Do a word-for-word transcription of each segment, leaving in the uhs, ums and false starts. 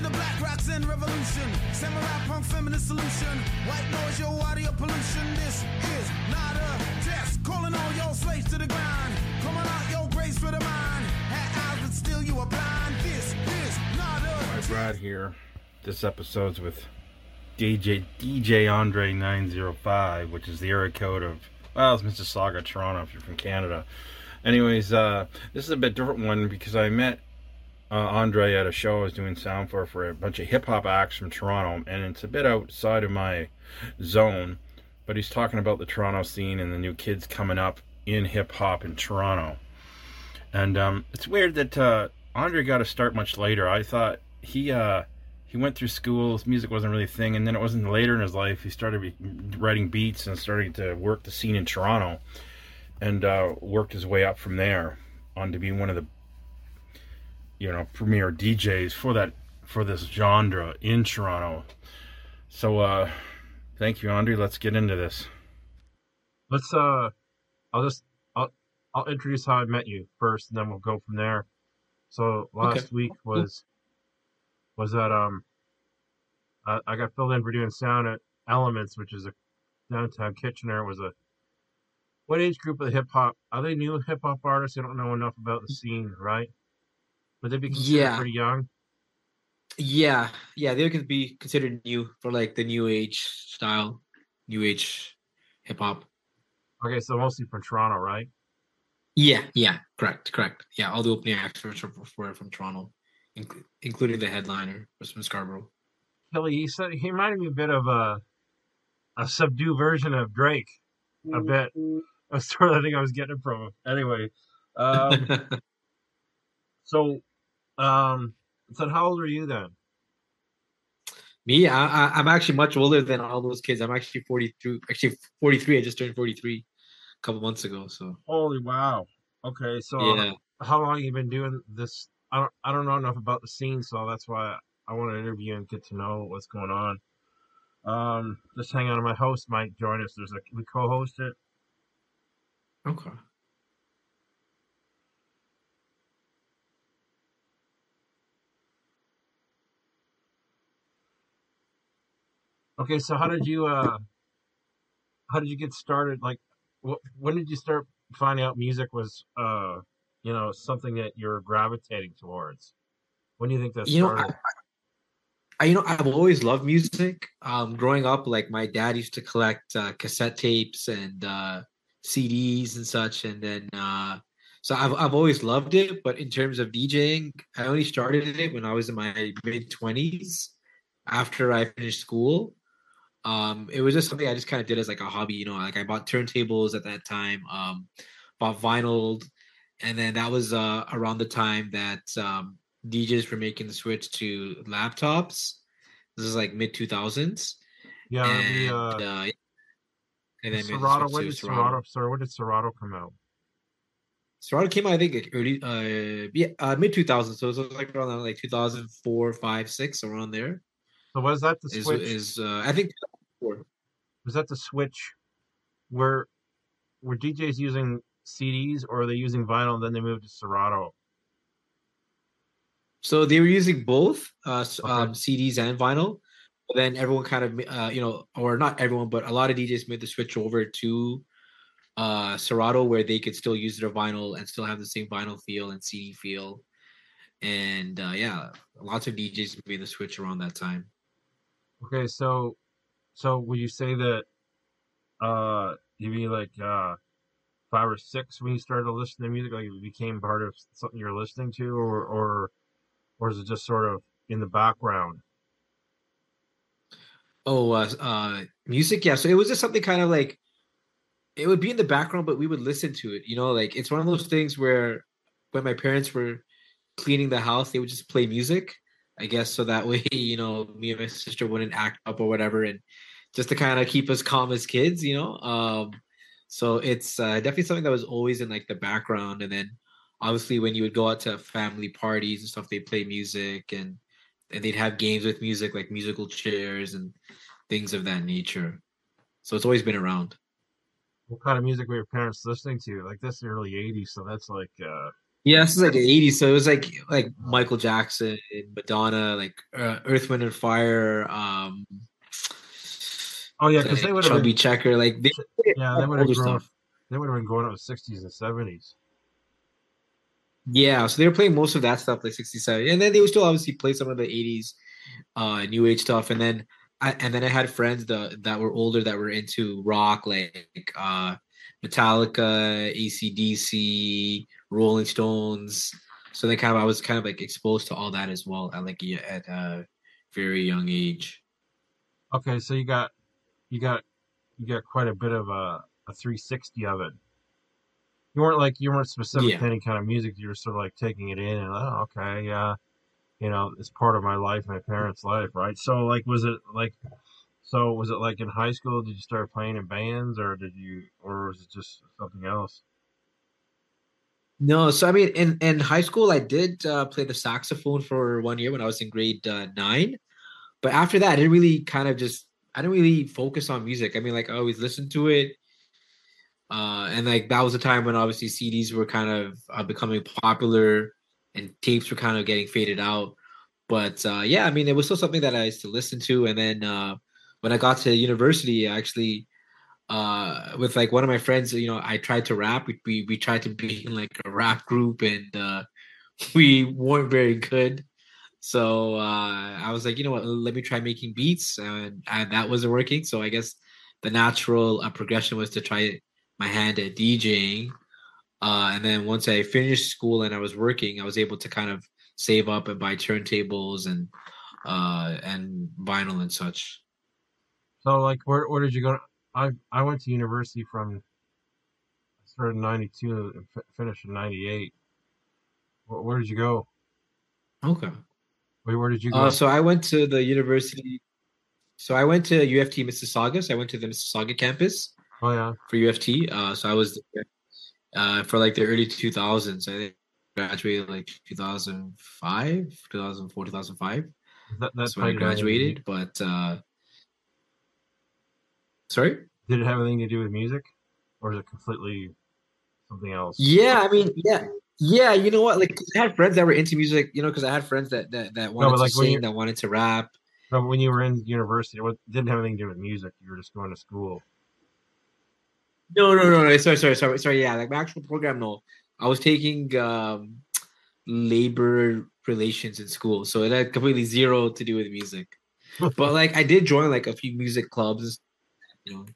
to the Black Rocks and Revolution. Samurai punk feminist solution. White noise, your audio pollution. This is not a test. Calling all your slaves to the grind. Coming out your grace for the mind. Had eyes, but still you are blind. This is not a test. Right here. This episode's with D J D J Andre nine oh five, which is the area code of, well, it's Mississauga, Toronto, if you're from Canada. Anyways, uh, this is a bit different one because I met uh, Andre at a show I was doing sound for for a bunch of hip-hop acts from Toronto, and it's a bit outside of my zone, but he's talking about the Toronto scene and the new kids coming up in hip-hop in Toronto. And um, it's weird that uh, Andre got to start much later. I thought he... Uh, He went through school, his music wasn't really a thing, and then it wasn't later in his life. He started writing beats and starting to work the scene in Toronto, and uh, worked his way up from there on to be one of the, you know, premier D Js for that for this genre in Toronto. So, uh, thank you, Andre. Let's get into this. Let's. Uh, I'll just I'll I'll introduce how I met you first, and then we'll go from there. So last okay. week was. was that um uh, I got filled in for doing sound at Elements, which is a downtown Kitchener. It was a what age group of the hip hop? Are they new hip hop artists? I don't know enough about the scene, right? Would they be considered yeah. pretty young? Yeah, yeah, they could be considered new for like the new age style, new age hip hop. Okay, so mostly from Toronto, right? Yeah, yeah, correct, correct. Yeah, all the opening acts were from Toronto. Including the headliner was from Scarborough. Killy, he said he reminded me a bit of a a subdued version of Drake. A bit. That's sort of the thing I was getting it from him. Anyway, um, so um, so how old were you then? Me, I, I, I'm actually much older than all those kids. I'm actually forty-two. Actually, forty-three. I just turned forty-three a couple months ago. So holy wow. Okay, so yeah. How long have you been doing this? I don't, I don't know enough about the scene, so that's why I want to interview and get to know what's going on. Um, just hang on. My host might join us. There's a, we co-host it. Okay. Okay, so how did you, uh, how did you get started? Like, wh- when did you start finding out music was, uh, you know, something that you're gravitating towards? When do you think that you started? Know, I, I, you know, I've always loved music. Um, growing up, like my dad used to collect uh, cassette tapes and uh, C Ds and such. And then, uh, so I've I've always loved it. But in terms of DJing, I only started it when I was in my mid twenties, after I finished school. Um, it was just something I just kind of did as like a hobby. You know, like I bought turntables at that time, um, bought vinyl. And then that was uh, around the time that um, D Js were making the switch to laptops. This is like mid two thousands. Yeah. And, the, uh, uh, and then Serato. When did Serato? Serato sorry, when did Serato come out? Serato came out, I think, like early, uh, yeah, uh, mid two thousands. So it was like around like two thousand four, five, six, around there. So was that the switch? Is, is uh, I think was that the switch where were D Js using C Ds, or are they using vinyl and then they moved to Serato? So they were using both uh, okay. um, C Ds and vinyl. But then everyone kind of, uh, you know, or not everyone, but a lot of D Js made the switch over to uh, Serato, where they could still use their vinyl and still have the same vinyl feel and C D feel. And uh, yeah, lots of D Js made the switch around that time. Okay, so so would you say that uh, you mean like uh, five or six when you started listening to music, like it became part of something you're listening to, or or or is it just sort of in the background? Oh, uh, uh, music, yeah. So it was just something kind of like, it would be in the background, but we would listen to it, you know, like it's one of those things where when my parents were cleaning the house, they would just play music, I guess, so that way, you know, me and my sister wouldn't act up or whatever, and just to kind of keep us calm as kids, you know. Um, So it's uh, definitely something that was always in like the background. And then obviously when you would go out to family parties and stuff, they play music, and, and they'd have games with music, like musical chairs and things of that nature. So it's always been around. What kind of music were your parents listening to? Like that's the early eighties. So that's like, uh, Yeah, this is like the eighties, so it was like like Michael Jackson, Madonna, like uh, Earth, Wind and Fire. Um, oh yeah, because like they would have Chubby been, Checker, like they, yeah, they would have grown up. They would have been going up with sixties and seventies. Yeah, so they were playing most of that stuff, like sixty-seven, and then they would still obviously play some of the eighties, uh, new age stuff, and then I and then I had friends the, that were older that were into rock, like uh, Metallica, A C D C. Rolling Stones, so they kind of I was kind of like exposed to all that as well at like at a very young age. Okay, so you got you got you got quite a bit of a, a three sixty of it. You weren't like you weren't specific yeah. to any kind of music. You were sort of like taking it in and oh, okay, yeah, you know, it's part of my life, my parents' life, right? So like, was it like, so was it like in high school? Did you start playing in bands, or did you, or was it just something else? No, so I mean, in, in high school, I did uh, play the saxophone for one year when I was in grade uh, nine. But after that, I didn't really kind of just, I didn't really focus on music. I mean, like I always listened to it. Uh, and like that was a time when obviously C Ds were kind of uh, becoming popular and tapes were kind of getting faded out. But uh, yeah, I mean, it was still something that I used to listen to. And then uh, when I got to university, I actually... Uh, with like one of my friends, you know, I tried to rap. We we, we tried to be in like a rap group, and uh, we weren't very good. So uh, I was like, you know what? Let me try making beats, and, and that wasn't working. So I guess the natural uh, progression was to try my hand at DJing. Uh, and then once I finished school and I was working, I was able to kind of save up and buy turntables and uh, and vinyl and such. So like, where where did you go? I I went to university from, I started in ninety-two and f- finished in ninety-eight. Where, where did you go? Okay. Wait, where did you go? Uh, so I went to the university. So I went to U F T Mississauga. So I went to the Mississauga campus. Oh, yeah. For U F T. Uh, so I was there uh, for like the early two thousands. I think I graduated like two thousand five, two thousand four, two thousand five. That, that's when I graduated. But... Uh, Sorry? Did it have anything to do with music, or is it completely something else? Yeah, I mean, yeah, yeah. You know what? Like, I had friends that were into music. You know, because I had friends that that, that wanted no, like to sing, that wanted to rap. But when you were in university, it didn't have anything to do with music. You were just going to school. No, no, no, no. Sorry, sorry, sorry, sorry. Yeah, like my actual program. No, I was taking um, labor relations in school, so it had completely zero to do with music. But like, I did join like a few music clubs. You know,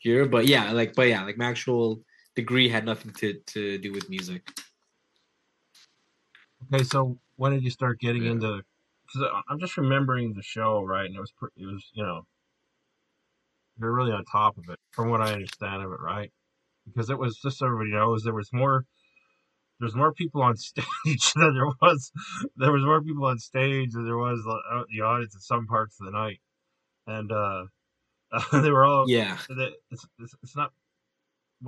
here, but yeah, like, but yeah, like my actual degree had nothing to, to do with music. Okay, so when did you start getting yeah. into? Because I'm just remembering the show, right? And it was, it was, you know, you're really on top of it, from what I understand of it, right? Because it was just so everybody knows there was more, there's more people on stage than there was, there was more people on stage than there was out in the audience at some parts of the night, and uh. Uh, they were all yeah. They, it's, it's, it's not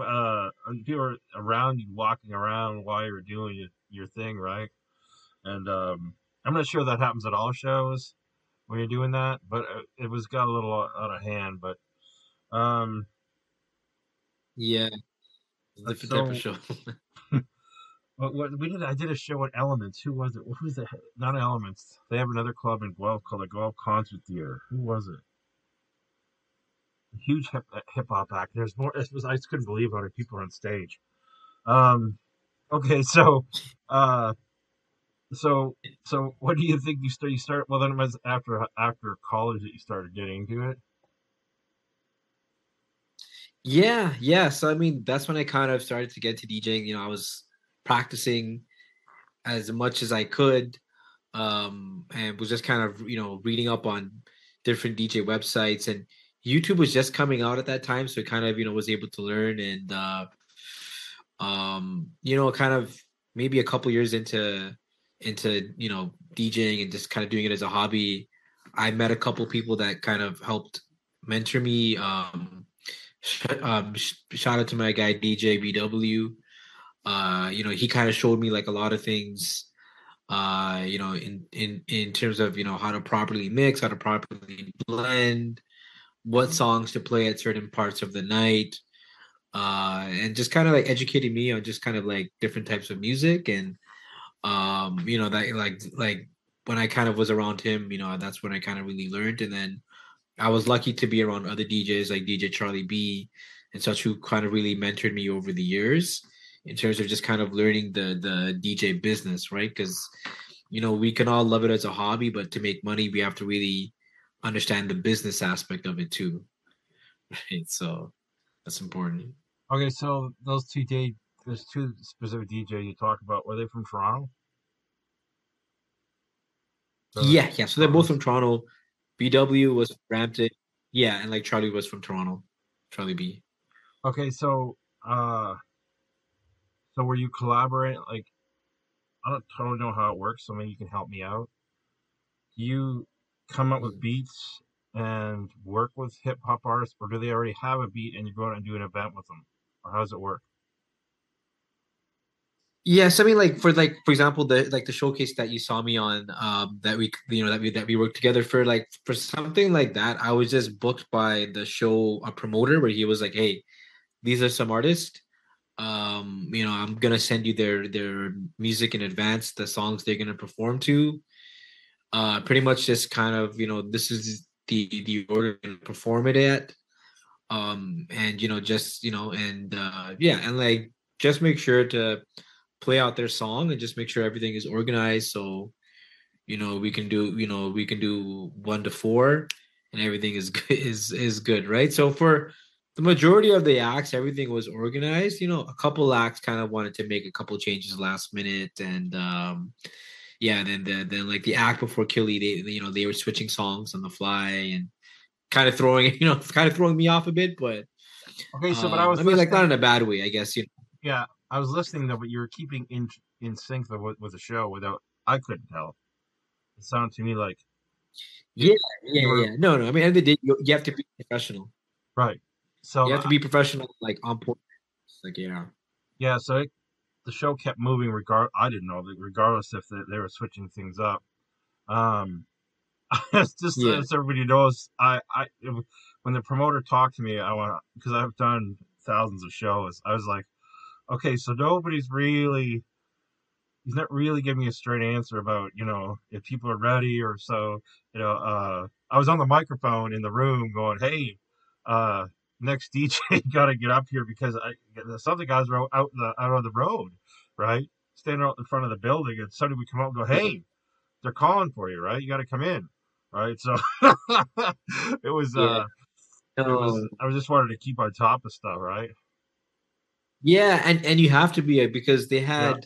uh, people were around you, walking around while you were doing your, your thing, right? And um, I'm not sure that happens at all shows when you're doing that, but it was got a little out of hand. But um, yeah, different so, type of show. But what we did, I did a show at Elements. Who was it? What was it? Not Elements. They have another club in Guelph called the Guelph Concert Theater. Who was it? Huge hip hip hop act. There's more. It was, I just couldn't believe how many people were on stage. Um, okay, so, uh, so, so, what do you think you start? You start. Well, then it was after after college that you started getting into it. Yeah, yeah. So I mean, that's when I kind of started to get to DJing. You know, I was practicing as much as I could, um, and was just kind of you know reading up on different D J websites and. YouTube was just coming out at that time, so it kind of, you know, was able to learn and, uh, um, you know, kind of maybe a couple years into, into you know, DJing and just kind of doing it as a hobby. I met a couple people that kind of helped mentor me. Um, sh- um, sh- shout out to my guy, D J B W. Uh, you know, he kind of showed me like a lot of things, uh, you know, in, in, in terms of, you know, how to properly mix, how to properly blend, what songs to play at certain parts of the night, uh, and just kind of like educating me on just kind of like different types of music and um, you know, that like like when I kind of was around him, you know, that's when I kind of really learned. And then I was lucky to be around other D Js like D J Charlie B and such, who kind of really mentored me over the years in terms of just kind of learning the the D J business, right? Because, you know, we can all love it as a hobby, but to make money, we have to really understand the business aspect of it too, right? So that's important. Okay, so those two D Js, there's two specific D Js you talk about. Were they from Toronto? So yeah, yeah. So they're both from Toronto. B W was from Brampton. Yeah, and like Charlie was from Toronto. Charlie B. Okay, so uh, so were you collaborating? Like, I don't totally know how it works, so maybe you can help me out. You come up with beats and work with hip hop artists, or do they already have a beat and you go out and do an event with them, or how does it work? Yes, I mean, like for like for example, the like the showcase that you saw me on, um, that we you know that we that we worked together for, like for something like that, I was just booked by the show, a promoter, where he was like, "Hey, these are some artists. Um, you know, I'm gonna send you their their music in advance, the songs they're gonna perform to. Uh, pretty much just kind of, you know, this is the the order to perform it at. Um, and you know, just you know, and uh, yeah, and like just make sure to play out their song and just make sure everything is organized. So, you know, we can do, you know, we can do one to four and everything is good, is, is good. Right. So for the majority of the acts, everything was organized. You know, a couple acts kind of wanted to make a couple changes last minute. And um, yeah, then, the, then like the act before Killy, they, you know, they were switching songs on the fly and kind of throwing, you know, kind of throwing me off a bit, but okay. So, um, but I was, I mean, like not in a bad way, I guess, you know? Yeah. I was listening though, but you were keeping in in sync with, with the show without. I couldn't tell. It sounded to me like, yeah, yeah, were, yeah. No, no. I mean, at the end of the day, you, you have to be professional, right? So you have to be professional, like on point. Like yeah, yeah. So it, the show kept moving. Regard, I didn't know that. Regardless if they, they were switching things up, um, it's just yeah. As everybody knows, I I it, when the promoter talked to me, I want because I've done thousands of shows. I was like, okay, so nobody's really, he's not really giving me a straight answer about, you know, if people are ready or so, you know, uh, I was on the microphone in the room going, hey, uh, next D J got to get up here because I, some of the guys were out, the, out on the road, right? Standing out in front of the building, and suddenly we come out and go, hey, they're calling for you, right? You got to come in, right? So it was, yeah. uh, it was, I just wanted to keep on top of stuff, right? Yeah, and, and you have to be it because they had yeah.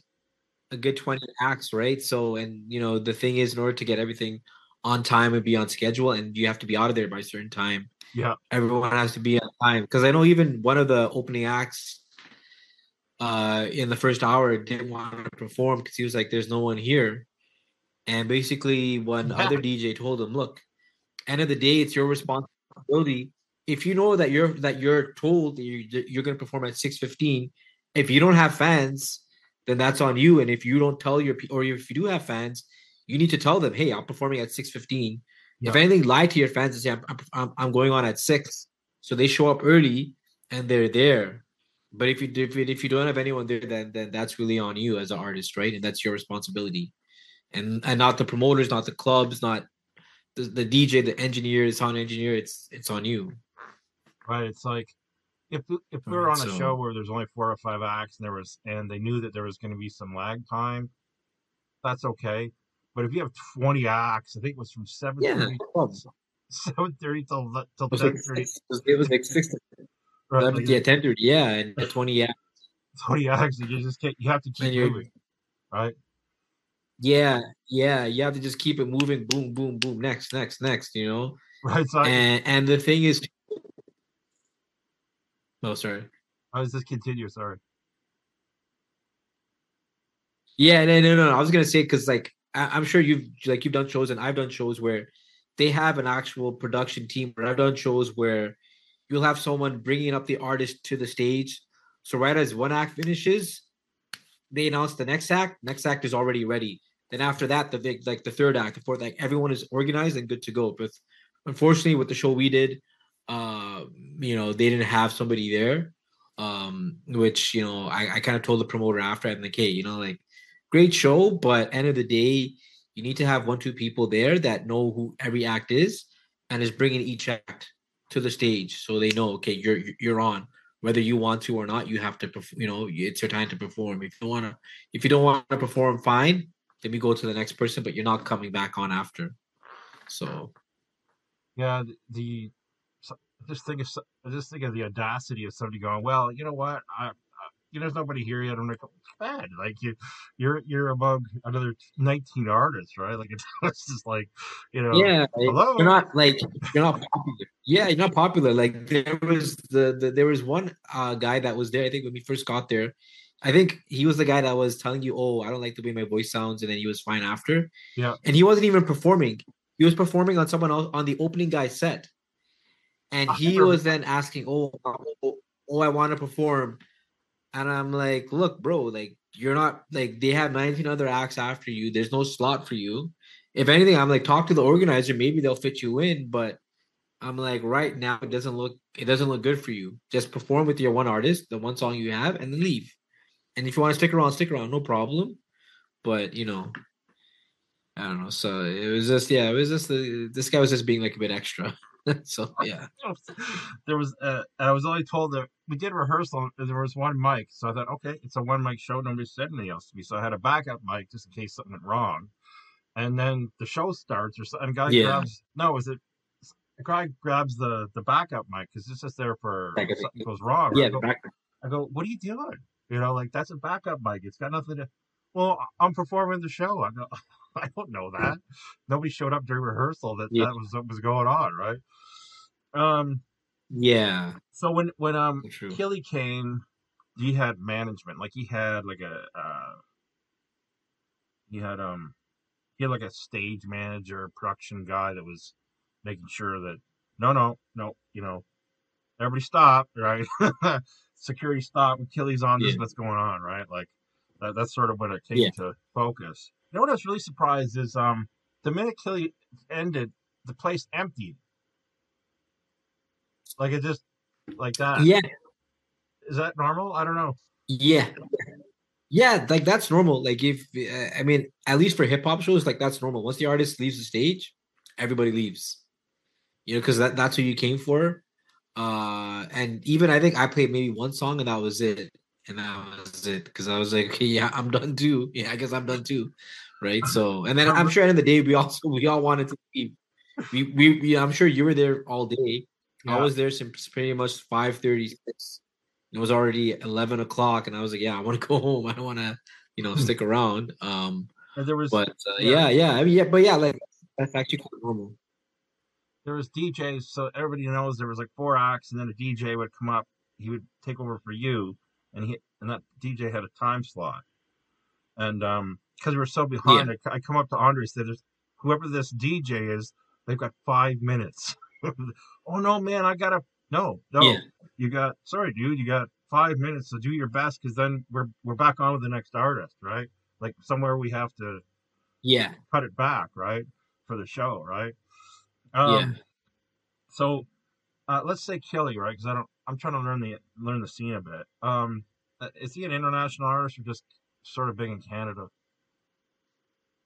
a good twenty acts, right? So, and, you know, the thing is, in order to get everything on time and be on schedule, and you have to be out of there by a certain time. Yeah. Everyone has to be on time. Because I know even one of the opening acts uh, in the first hour didn't want to perform because he was like, there's no one here. And basically one yeah. other D J told him, look, end of the day, it's your responsibility. If you know that you're that you're told you you're going to perform at six fifteen, if you don't have fans, then that's on you. And if you don't tell your or if you do have fans, you need to tell them, hey, I'm performing at six fifteen. Yeah. If anything, lie to your fans and say I'm, I'm I'm going on at six, so they show up early and they're there. But if you if you, if you don't have anyone there, then then that's really on you as an artist, right? And that's your responsibility, and and not the promoters, not the clubs, not the, the D J, the engineer, the sound engineer. It's it's on you. Right, it's like if if we were on a show where there's only four or five acts and there was and they knew that there was going to be some lag time, that's okay. But if you have twenty acts, I think it was from seven thirty, seven thirty till till ten thirty. It was like six thirty. Right, like, yeah, ten thirty. Yeah, and twenty acts. Twenty acts, and you just can't. You have to keep moving, right? Yeah, yeah, you have to just keep it moving. Boom, boom, boom. Next, next, next. You know, right? So and I, and the thing is. No, sorry. I was just continue. Sorry. Yeah, no, no, no. I was gonna say because, like, I- I'm sure you've like you've done shows and I've done shows where they have an actual production team. But I've done shows where you'll have someone bringing up the artist to the stage. So right as one act finishes, they announce the next act. Next act is already ready. Then after that, the big like the third act, the fourth act, everyone is organized and good to go. But unfortunately, with the show we did. Uh, you know, they didn't have somebody there, um, which, you know, I, I kind of told the promoter after I'm like, hey, you know, like great show, but end of the day, you need to have one, two people there that know who every act is and is bringing each act to the stage. So they know, okay, you're, you're on, whether you want to or not, you have to, you know, it's your time to perform. If you want to, if you don't want to perform, fine, then we go to the next person, but you're not coming back on after. So. Yeah. The, just think of, just think of the audacity of somebody going, well, you know what? I, You know, there's nobody here yet. I'm like, bad. Like you, you're you're among another nineteen artists, right? Like it's just like, you know, yeah. Hello? You're not like you're not popular. Yeah, you're not popular. Like there was the, the there was one uh, guy that was there. I think when we first got there, I think he was the guy that was telling you, "Oh, I don't like the way my voice sounds," and then he was fine after. Yeah. And he wasn't even performing. He was performing on someone else on the opening guy's set, and he was then asking, "Oh, oh, oh I want to perform." And I'm like, look, bro, like you're not like they have nineteen other acts after you. There's no slot for you. If anything, I'm like, talk to the organizer. Maybe they'll fit you in. But I'm like, right now, it doesn't look it doesn't look good for you. Just perform with your one artist, the one song you have, and then leave. And if you want to stick around, stick around. No problem. But, you know, I don't know. So it was just yeah, it was just the, this guy was just being like a bit extra. So yeah, there was uh, I was only told that we did rehearsal and there was one mic, so I thought, okay, it's a one mic show, nobody said anything else to me, so I had a backup mic just in case something went wrong. And then the show starts or something, guy yeah. grabs no is it a guy grabs the the backup mic because it's just there for backup. Something goes wrong, right? yeah I go, I go what are you doing, you know, like that's a backup mic, it's got nothing to well I'm performing the show. I go, I don't know that. Nobody showed up during rehearsal that yeah. that was what was going on, right? Um, yeah. So when when um Killy came, he had management. Like he had like a uh, he had um he had like a stage manager, production guy that was making sure that no, no, no, you know, everybody stop, right? Security stop. When Killy's on, this yeah. what's going on, right? Like that, that's sort of what it came yeah. to focus. You know what I was really surprised is um the minute Killy ended, the place emptied. Like it just like that. Yeah. Is that normal? I don't know. Yeah. Yeah, like that's normal. Like if uh, I mean, at least for hip hop shows, like that's normal. Once the artist leaves the stage, everybody leaves. You know, because that, that's who you came for. Uh, and even I think I played maybe one song and that was it. And that was it, because I was like, okay, yeah, I'm done too. Yeah, I guess I'm done too, right? So, and then I'm sure at the end of the day, we also we all wanted to leave. We we, we I'm sure you were there all day. Yeah. I was there since pretty much five thirty six. It was already eleven o'clock, and I was like, yeah, I want to go home. I don't want to, you know, stick around. Um, and there was, but uh, yeah, yeah, yeah, I mean, yeah, but yeah, like that's actually quite normal. There was D Js, so everybody knows there was like four acts, and then a D J would come up. He would take over for you. And he and that D J had a time slot, and um, because we were so behind, yeah. I, I come up to Andre and said, "Whoever this D J is, they've got five minutes." Oh no, man! I gotta no, no. Yeah. You got sorry, dude. You got five minutes, so do your best, because then we're we're back on with the next artist, right? Like somewhere we have to, yeah, cut it back, right, for the show, right? Um, yeah. So, uh, let's say Killy, right? Because I don't. I'm trying to learn the learn the scene a bit. Um, is he an international artist or just sort of big in Canada?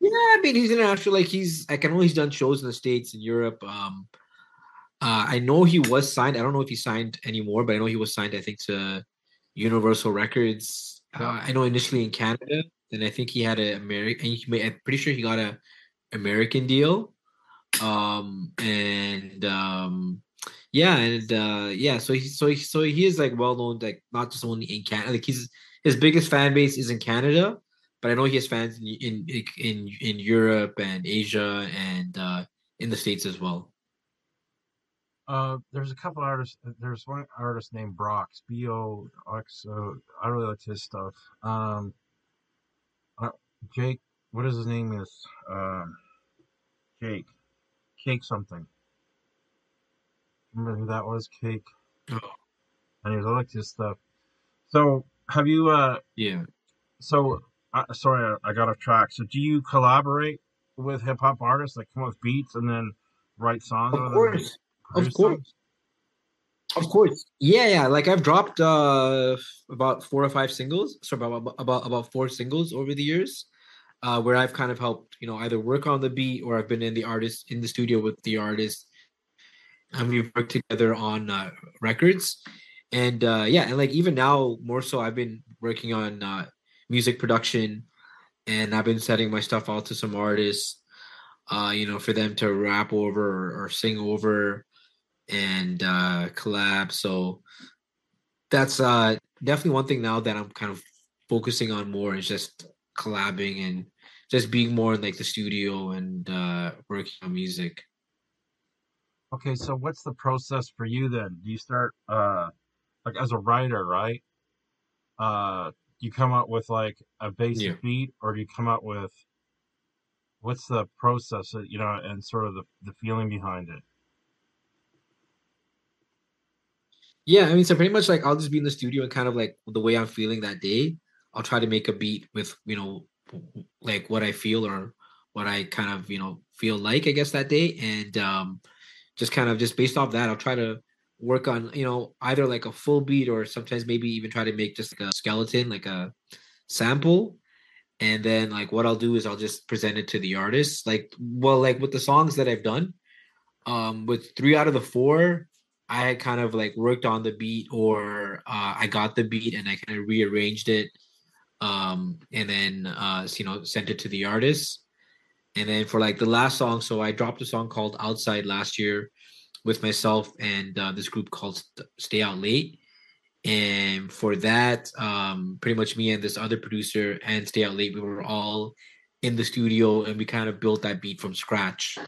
Yeah, I mean he's international. Like he's, I can only he's done shows in the States and Europe. Um, uh, I know he was signed. I don't know if he signed anymore, but I know he was signed. I think to Universal Records. Uh, I know initially in Canada, and I think he had an American. I'm pretty sure he got a American deal. Um, and um. Yeah, and uh, yeah, so he so he, so he is like well known, like not just only in Canada. Like he's his biggest fan base is in Canada, but I know he has fans in in in, in Europe and Asia and uh, in the States as well. Uh, there's a couple artists. There's one artist named Brox B O X. Uh, I really like his stuff. Um, uh, Jake, what is his name? Is um, Jake Cake something. Remember who that was? Cake. Anyways, I liked his stuff. So, have you? Uh, yeah. So, uh, sorry, I, I got off track. So, do you collaborate with hip hop artists that come up with beats and then write songs? Of course, of course, of course. Yeah, yeah. Like I've dropped uh, about four or five singles. Sorry, about about about four singles over the years. uh, where I've kind of helped, you know, either work on the beat or I've been in the artist in the studio with the artist, and we've worked together on uh, records. And uh, yeah, and like even now more so, I've been working on uh, music production, and I've been sending my stuff out to some artists, uh, you know, for them to rap over or, or sing over and uh, collab. So that's uh, definitely one thing now that I'm kind of focusing on more is just collabing and just being more in like the studio and uh, working on music. Okay, so what's the process for you then? Do you start uh, like as a writer, right? Uh, you come up with like a basic yeah. beat, or do you come up with what's the process, you know, and sort of the, the feeling behind it? Yeah, I mean, so pretty much like I'll just be in the studio and kind of like the way I'm feeling that day, I'll try to make a beat with, you know, like what I feel or what I kind of, you know, feel like, I guess, that day. And um, just kind of just based off that, I'll try to work on, you know, either like a full beat or sometimes maybe even try to make just like a skeleton, like a sample. And then like what I'll do is I'll just present it to the artist. Like, well, like with the songs that I've done, um, with three out of the four, I had kind of like worked on the beat, or uh, I got the beat and I kind of rearranged it, um, and then uh, you know, sent it to the artist. And then for like the last song, so I dropped a song called Outside last year with myself and uh, this group called Stay Out Late. And for that, um, pretty much me and this other producer and Stay Out Late, we were all in the studio and we kind of built that beat from scratch.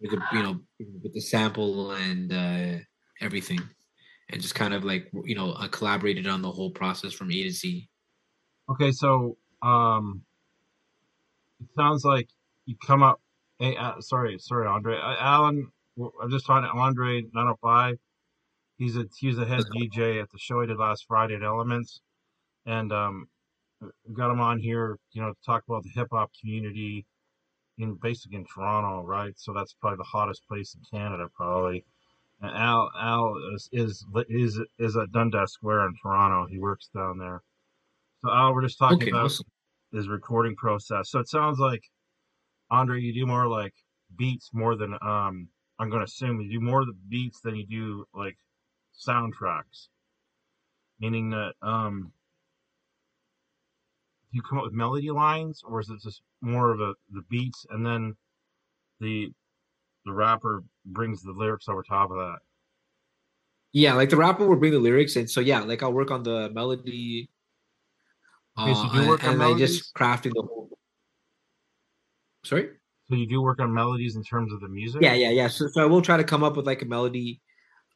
With the, you know, with the sample and uh, everything, and just kind of like, you know, uh, collaborated on the whole process from A to Z. Okay, so um, it sounds like you come up. Hey, uh, sorry, sorry, Andre, uh, Alan. I'm just talking to Andre nine oh five. He's a he's a head D J at the show I did last Friday at Elements, and um, we got him on here, you know, to talk about the hip hop community. In basically in Toronto, right? So that's probably the hottest place in Canada, probably. And Al Al is is is, is at Dundas Square in Toronto. He works down there. So Al, we're just talking okay, about awesome. His recording process. So it sounds like, Andre, you do more like beats more than um. I'm going to assume you do more of the beats than you do like soundtracks, meaning that um. Do you come up with melody lines, or is it just more of a, the beats and then the the rapper brings the lyrics over top of that? Yeah, like the rapper will bring the lyrics, and so yeah, like I'll work on the melody. Okay, so you do work uh, on and melodies? I just crafting the whole. Sorry. So you do work on melodies in terms of the music? Yeah, yeah, yeah. So, so I will try to come up with like a melody,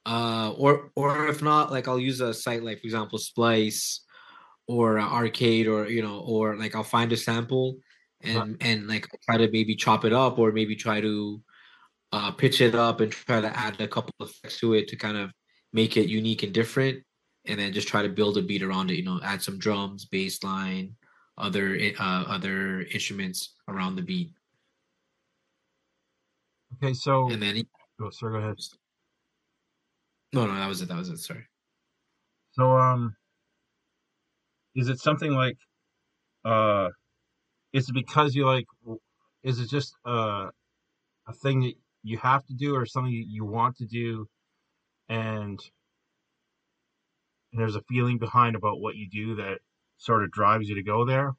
uh, or or if not, like I'll use a site like, for example, Splice. Or uh, Arcade, or you know, or like I'll find a sample and right. and like try to maybe chop it up, or maybe try to uh, pitch it up and try to add a couple of effects to it to kind of make it unique and different, and then just try to build a beat around it. You know, add some drums, bass line, other uh, other instruments around the beat. Okay, so and then oh, sorry, go ahead. No, no, that was it. That was it. Sorry. So um. Is it something like, uh, is it because you like, is it just uh, a thing that you have to do or something you want to do, and, and there's a feeling behind about what you do that sort of drives you to go there?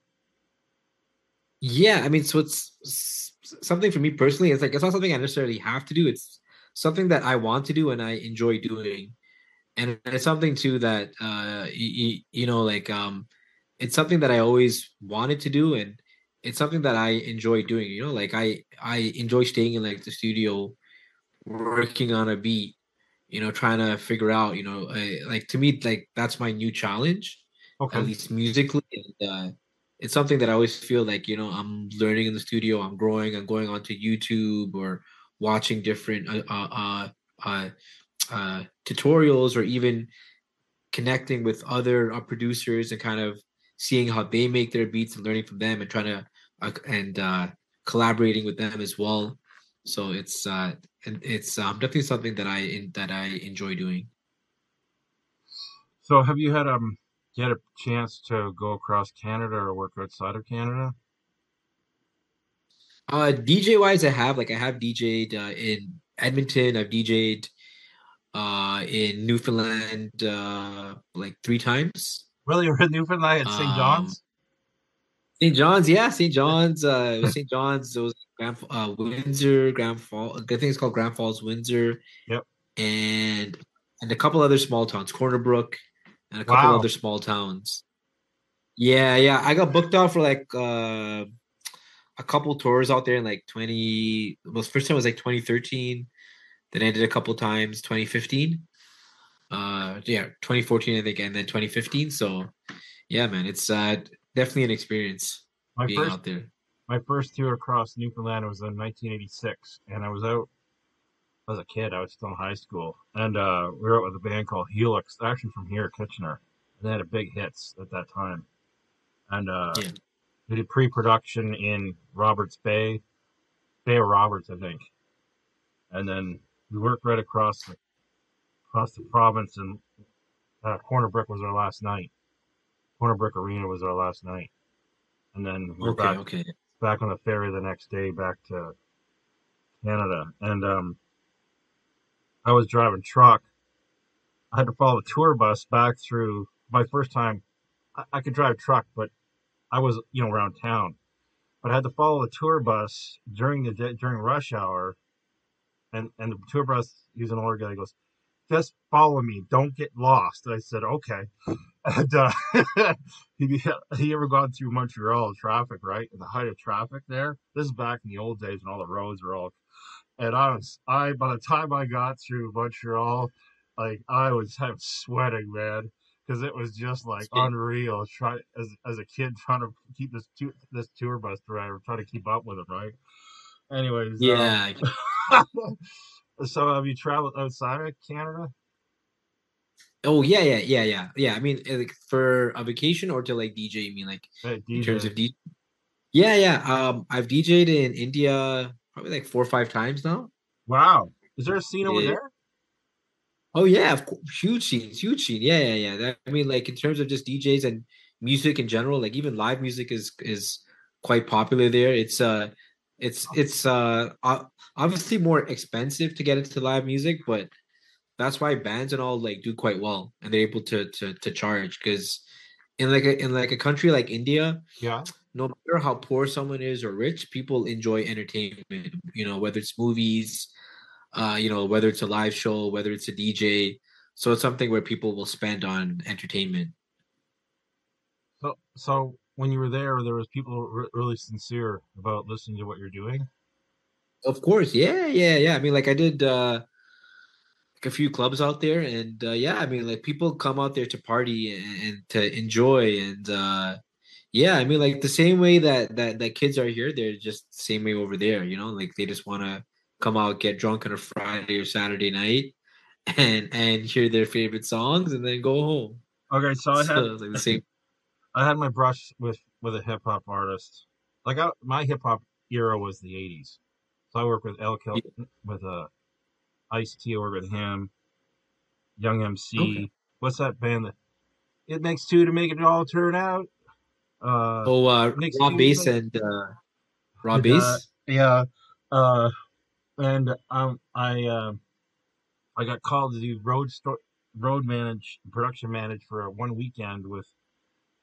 Yeah, I mean, so it's something for me personally. It's like, it's not something I necessarily have to do. It's something that I want to do and I enjoy doing. And it's something too that, uh, you, you know, like, um, it's something that I always wanted to do, and it's something that I enjoy doing, you know, like I, I enjoy staying in like the studio, working on a beat, you know, trying to figure out, you know, I, like to me, like that's my new challenge, okay. At least musically. And, uh, it's something that I always feel like, you know, I'm learning in the studio, I'm growing, I'm going onto YouTube or watching different, uh, uh, uh, uh tutorials, or even connecting with other uh, producers and kind of seeing how they make their beats and learning from them, and trying to uh, and uh collaborating with them as well. So it's uh and it's um, definitely something that I in, that I enjoy doing. So have you had um you had a chance to go across Canada or work outside of Canada? Uh, D J wise, I have like I have DJed uh, in Edmonton. I've DJed uh, in Newfoundland uh, like three times. Really, you're in Newfoundland at Saint Um, John's? Saint John's, yeah, Saint John's. Uh, it was Saint John's. It was Grand, uh, Windsor, Grand Falls. I think it's called Grand Falls, Windsor. Yep. And and a couple other small towns, Corner Brook, and a couple wow. other small towns. Yeah, yeah. I got booked out for like uh, a couple tours out there in like twenty. Well, first time was like twenty thirteen. Then I did a couple times, twenty fifteen. Uh, yeah, twenty fourteen I think, and then twenty fifteen. So, yeah, man, it's uh, definitely an experience my being first, out there. My first tour across Newfoundland was in nineteen eighty-six, and I was out. I was a kid. I was still in high school, and uh, we were out with a band called Helix. They're actually from here, Kitchener, and they had a big hits at that time. And uh, yeah. we did pre-production in Roberts Bay, Bay of Roberts, I think, and then we worked right across the, across the province. And uh, Corner Brook was our last night. Corner Brook Arena was our last night, and then we were okay, back, okay. back on the ferry the next day back to Canada, and um. I was driving truck. I had to follow the tour bus back through. My first time, I, I could drive truck, but I was, you know, around town. But I had to follow the tour bus during the day, during rush hour, and and the tour bus, he was an older guy. He goes, "Just follow me. Don't get lost." And I said, "Okay." And uh, he he ever gone through Montreal traffic, right? At the height of traffic there. This is back in the old days when all the roads were all. And I was, I, by the time I got through Montreal, like, I was, I was sweating, man, because it was just, like, unreal, try, as as a kid trying to keep this tu- this tour bus driver, trying to keep up with him, right? Anyways. Yeah. Um, so, have you traveled outside of Canada? Oh, yeah, yeah, yeah, yeah. Yeah, I mean, like, for a vacation or to, like, D J, you mean, like, hey, D J. In terms of D J? Yeah, yeah. Um, I've D J'd in India probably like four or five times now. Wow. Is there a scene yeah. over there? Oh, yeah. Of course. Huge scene. Huge scene. Yeah, yeah, yeah. That, I mean, like, in terms of just D Js and music in general, like, even live music is is quite popular there. It's uh, it's it's uh, obviously more expensive to get into live music, but that's why bands and all, like, do quite well. And they're able to to, to charge. Because in, like, a, in, like, a country like India... yeah. No matter how poor someone is or rich, people enjoy entertainment, you know, whether it's movies, uh, you know, whether it's a live show, whether it's a D J. So it's something where people will spend on entertainment. So so when you were there, there was people re- really sincere about listening to what you're doing? Of course. Yeah, yeah, yeah. I mean, like I did uh, like a few clubs out there and uh, yeah, I mean, like people come out there to party and, and to enjoy and, uh, yeah, I mean, like the same way that, that that kids are here, they're just the same way over there, you know. Like they just want to come out, get drunk on a Friday or Saturday night, and and hear their favorite songs, and then go home. Okay, so I so had like the same. I had my brush with, with a hip hop artist. Like I, my hip hop era was the eighties, so I worked with L. Kel, yeah. with uh, Ice T. I worked with him, Young M C. Okay. What's that band that? It makes two to make it all turn out. Uh, oh, uh, raw bass and uh, raw bass. Uh, yeah, uh, and um, I uh, I got called to do road sto- road manage production manage for one weekend with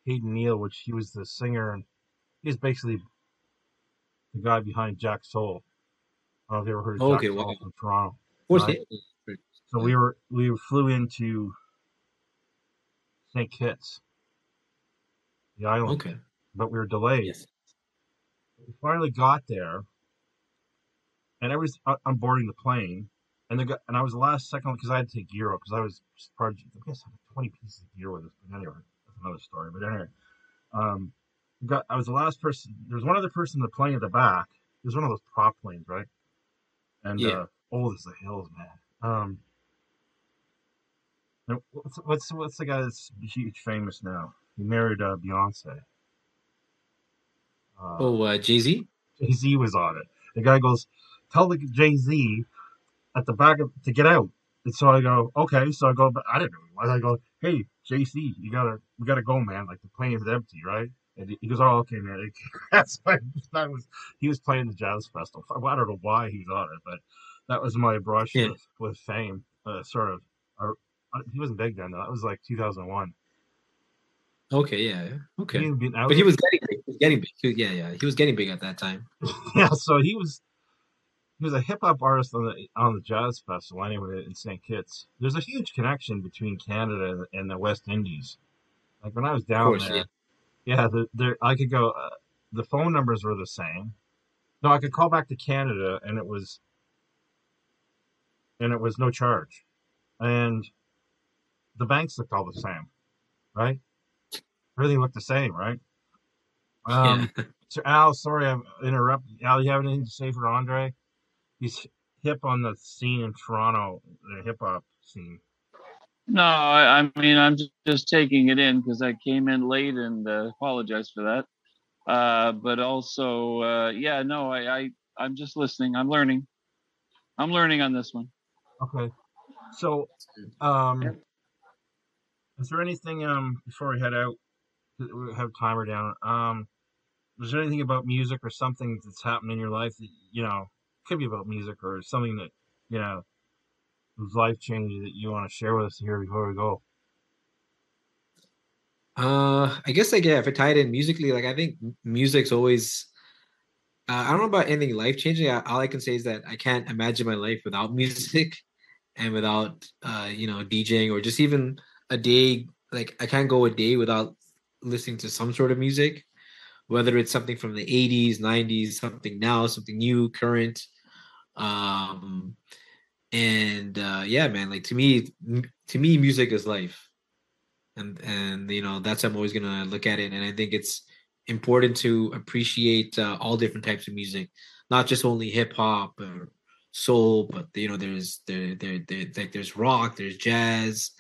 Hayden Neal, which he was the singer and he's basically the guy behind Jack Soul. I don't know if you ever heard of oh, Jack okay, Soul well, from Toronto. Of course, right? They- so we were we flew into Saint Kitts. The island, okay. But we were delayed. Yes. We finally got there, and I was I'm boarding the plane, and the and I was the last second because I had to take gear up because I was probably I guess I had twenty pieces of gear with us. But anyway, that's another story. But anyway, um, got I was the last person. There was one other person in the plane at the back. It was one of those prop planes, right? And yeah. uh, old as the hills, man. Um, and what's what's what's the guy that's huge famous now? He married uh, Beyonce. Uh, oh, uh, Jay-Z? Jay-Z was on it. The guy goes, tell the Jay-Z at the back of, to get out. And so I go, okay. So I go, but I didn't know. I go, hey, Jay-Z, you gotta, we gotta go, man. Like the plane is empty, right? And he goes, oh, okay, man. That's my, that was, he was playing the Jazz Festival. I don't know why he was on it, but that was my brush yeah. with, with Fame, uh, sort of. Or, he wasn't big then, though. That was like two thousand one. Okay, yeah, yeah. Okay. He been, but he was getting big. He was getting big. He was, yeah, yeah. He was getting big at that time. yeah, so he was he was a hip-hop artist on the on the Jazz Festival anyway in Saint Kitts. There's a huge connection between Canada and the West Indies. Like, when I was down course, there... Yeah. Yeah, the, the, I could go, uh, the phone numbers were the same. No, I could call back to Canada, and it was, and it was no charge. And the banks looked all the same, right? Everything looked the same, right? Um, yeah. So Al, sorry I'm interrupting. Al, you have anything to say for Andre? He's hip on the scene in Toronto, the hip-hop scene. No, I, I mean, I'm just, just taking it in because I came in late and uh, apologize for that. Uh, but also, uh, yeah, no, I, I, I'm just listening. I'm learning. I'm learning on this one. Okay. So um, yeah. Is there anything, um, before we head out, we have timer down, um, is there anything about music or something that's happened in your life that, you know, could be about music or something that, you know, life changes that you want to share with us here before we go? Uh, I guess like yeah, if I tie it in musically, like I think music's always. Uh, I don't know about anything life changing. All I can say is that I can't imagine my life without music, and without uh, you know, DJing or just even a day. Like I can't go a day without listening to some sort of music, whether it's something from the eighties, nineties, something now, something new, current. Um. And uh yeah, man, like to me m- to me music is life, and and you know, that's how I'm always gonna look at it. And I think it's important to appreciate uh, all different types of music, not just only hip-hop or soul, but you know, there's there there there like there's rock, there's jazz,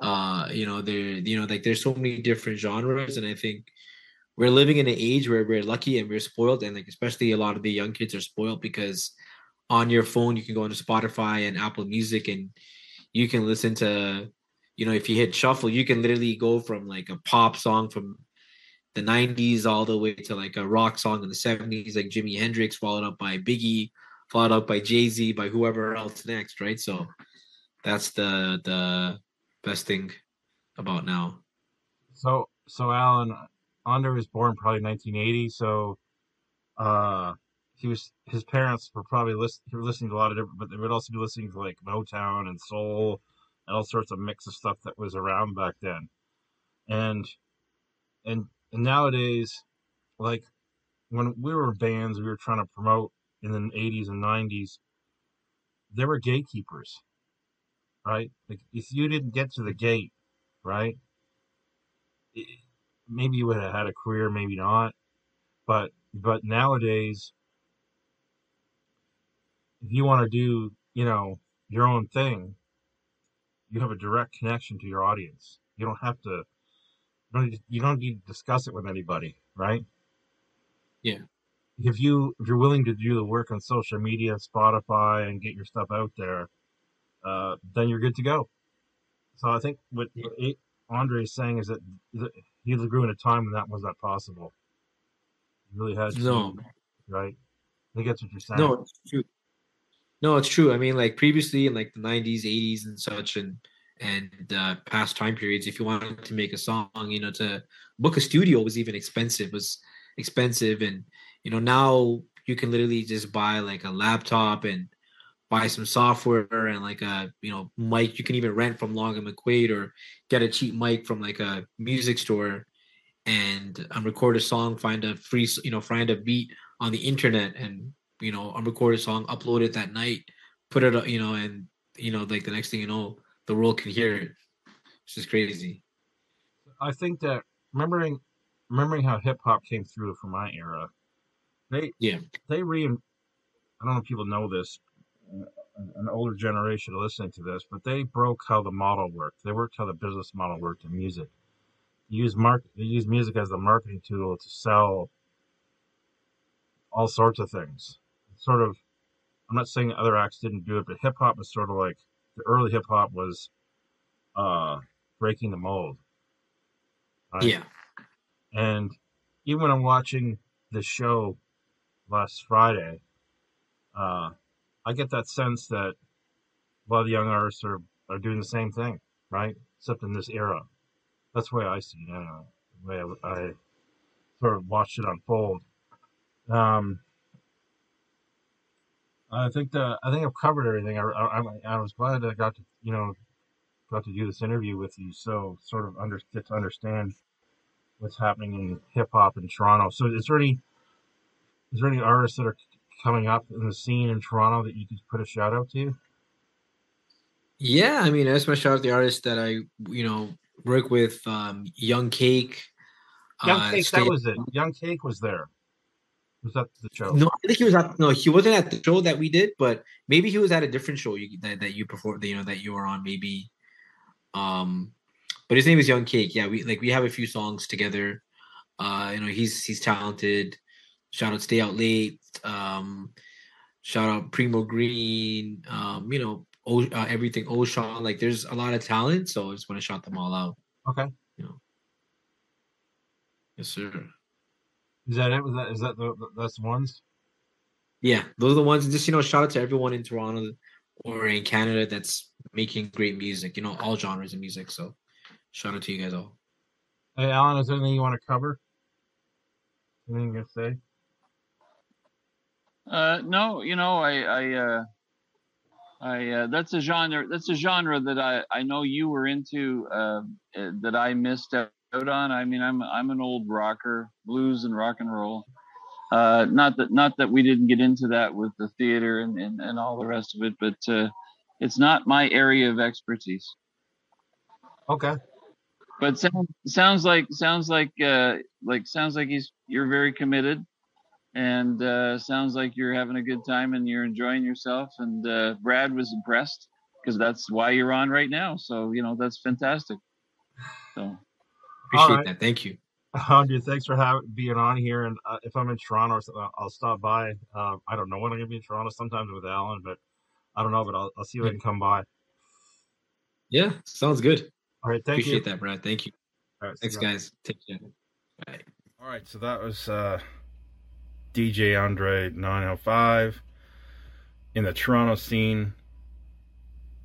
uh you know, there you know like there's so many different genres. And I think we're living in an age where we're lucky and we're spoiled, and like especially a lot of the young kids are spoiled because on your phone, you can go into Spotify and Apple Music, and you can listen to, you know, if you hit shuffle, you can literally go from like a pop song from the nineties all the way to like a rock song in the seventies, like Jimi Hendrix, followed up by Biggie, followed up by Jay-Z, by whoever else next, right? So that's the the best thing about now. So, so Alan, Andre was born probably nineteen eighty, so... uh He was, his parents were probably listen, he were listening to a lot of different, but they would also be listening to like Motown and soul and all sorts of mix of stuff that was around back then. And, and, and nowadays, like when we were bands, we were trying to promote in the eighties and nineties, there were gatekeepers, right? Like if you didn't get to the gate, right, it, maybe you would have had a career, maybe not. But, but nowadays, if you want to do, you know, your own thing, you have a direct connection to your audience. You don't have to, you don't, you don't need to discuss it with anybody, right? Yeah. If you, if you're willing to do the work on social media, Spotify, and get your stuff out there, uh, then you're good to go. So I think what, yeah. what Andre is saying is that he grew in a time when that was not possible. He really had to, no. right? I think that's what you're saying. No, it's true. No, it's true. I mean, like previously in like the nineties, eighties and such, and and uh, past time periods, if you wanted to make a song, you know, to book a studio was even expensive, was expensive. And, you know, now you can literally just buy like a laptop and buy some software and like a, you know, mic. You can even rent from Long and McQuaid or get a cheap mic from like a music store and um, record a song, find a free, you know, find a beat on the internet and, you know, unrecorded song, upload it that night, put it, you know, and, you know, like the next thing you know, the world can hear it. It's just crazy. I think that remembering, remembering how hip hop came through for my era, they, yeah, they re, I don't know if people know this, an older generation listening to this, but they broke how the model worked. They worked how the business model worked in music. They used mark, they used music as a marketing tool to sell all sorts of things. Sort of, I'm not saying other acts didn't do it, but hip hop was sort of like the early hip hop was uh, breaking the mold. Right? Yeah. And even when I'm watching the show last Friday, uh, I get that sense that a lot of the young artists are, are doing the same thing, right? Except in this era. That's the way I see it, uh, the way I, I sort of watched it unfold. Um, I think the I think I've covered everything. I, I I was glad that I got to you know got to do this interview with you, so sort of under, get to understand what's happening in hip hop in Toronto. So is there any is there any artists that are coming up in the scene in Toronto that you could put a shout out to? Yeah, I mean, I just want to shout out the artists that I you know work with. Um, Young Cake. Young uh, Cake, that was it. Young Cake was there. Was that the show? No, I think he was at no, he wasn't at the show that we did, but maybe he was at a different show you, that, that you performed, you know, that you were on, maybe. Um, but his name is Young Cake. Yeah, we like we have a few songs together. Uh, you know, he's he's talented. Shout out Stay Out Late. Um, shout out Primo Green. Um, you know, o, uh, everything O'Shawn. Like, there's a lot of talent, so I just want to shout them all out. Okay. You know. Yes, sir. Is that it? Was that, is that the, that's the ones? Yeah, those are the ones. Just, you know, shout out to everyone in Toronto or in Canada that's making great music, you know, all genres of music. So shout out to you guys all. Hey, Alan, is there anything you want to cover? Anything you say? Uh, no, you know, I, I, uh, I, uh, that's a genre, that's a genre that I, I know you were into, uh, that I missed out. on I mean I'm I'm an old rocker, blues and rock and roll. Uh, not that not that we didn't get into that with the theater and, and, and all the rest of it, but uh, it's not my area of expertise. Okay. But sounds sounds like sounds like uh, like sounds like he's you're very committed, and uh, sounds like you're having a good time and you're enjoying yourself. And uh, Brad was impressed because that's why you're on right now. So you know that's fantastic. So. Appreciate right. that. Thank you. Um, dude, thanks for having, being on here. And uh, if I'm in Toronto, I'll stop by. Uh, I don't know when I'm going to be in Toronto, sometimes with Alan, but I don't know, but I'll, I'll see if I can come by. Yeah, sounds good. All right, thank Appreciate you. Appreciate that, Brad. Thank you. All right, thanks, guys. Take care. Bye. All right, so that was uh, D J Andre nine oh five in the Toronto scene.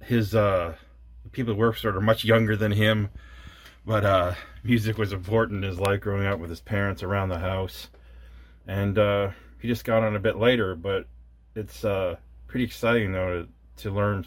His uh, people who work for sort of much younger than him. But uh, music was important in his life growing up with his parents around the house. And uh, he just got on a bit later, but it's uh, pretty exciting, though, to, to learn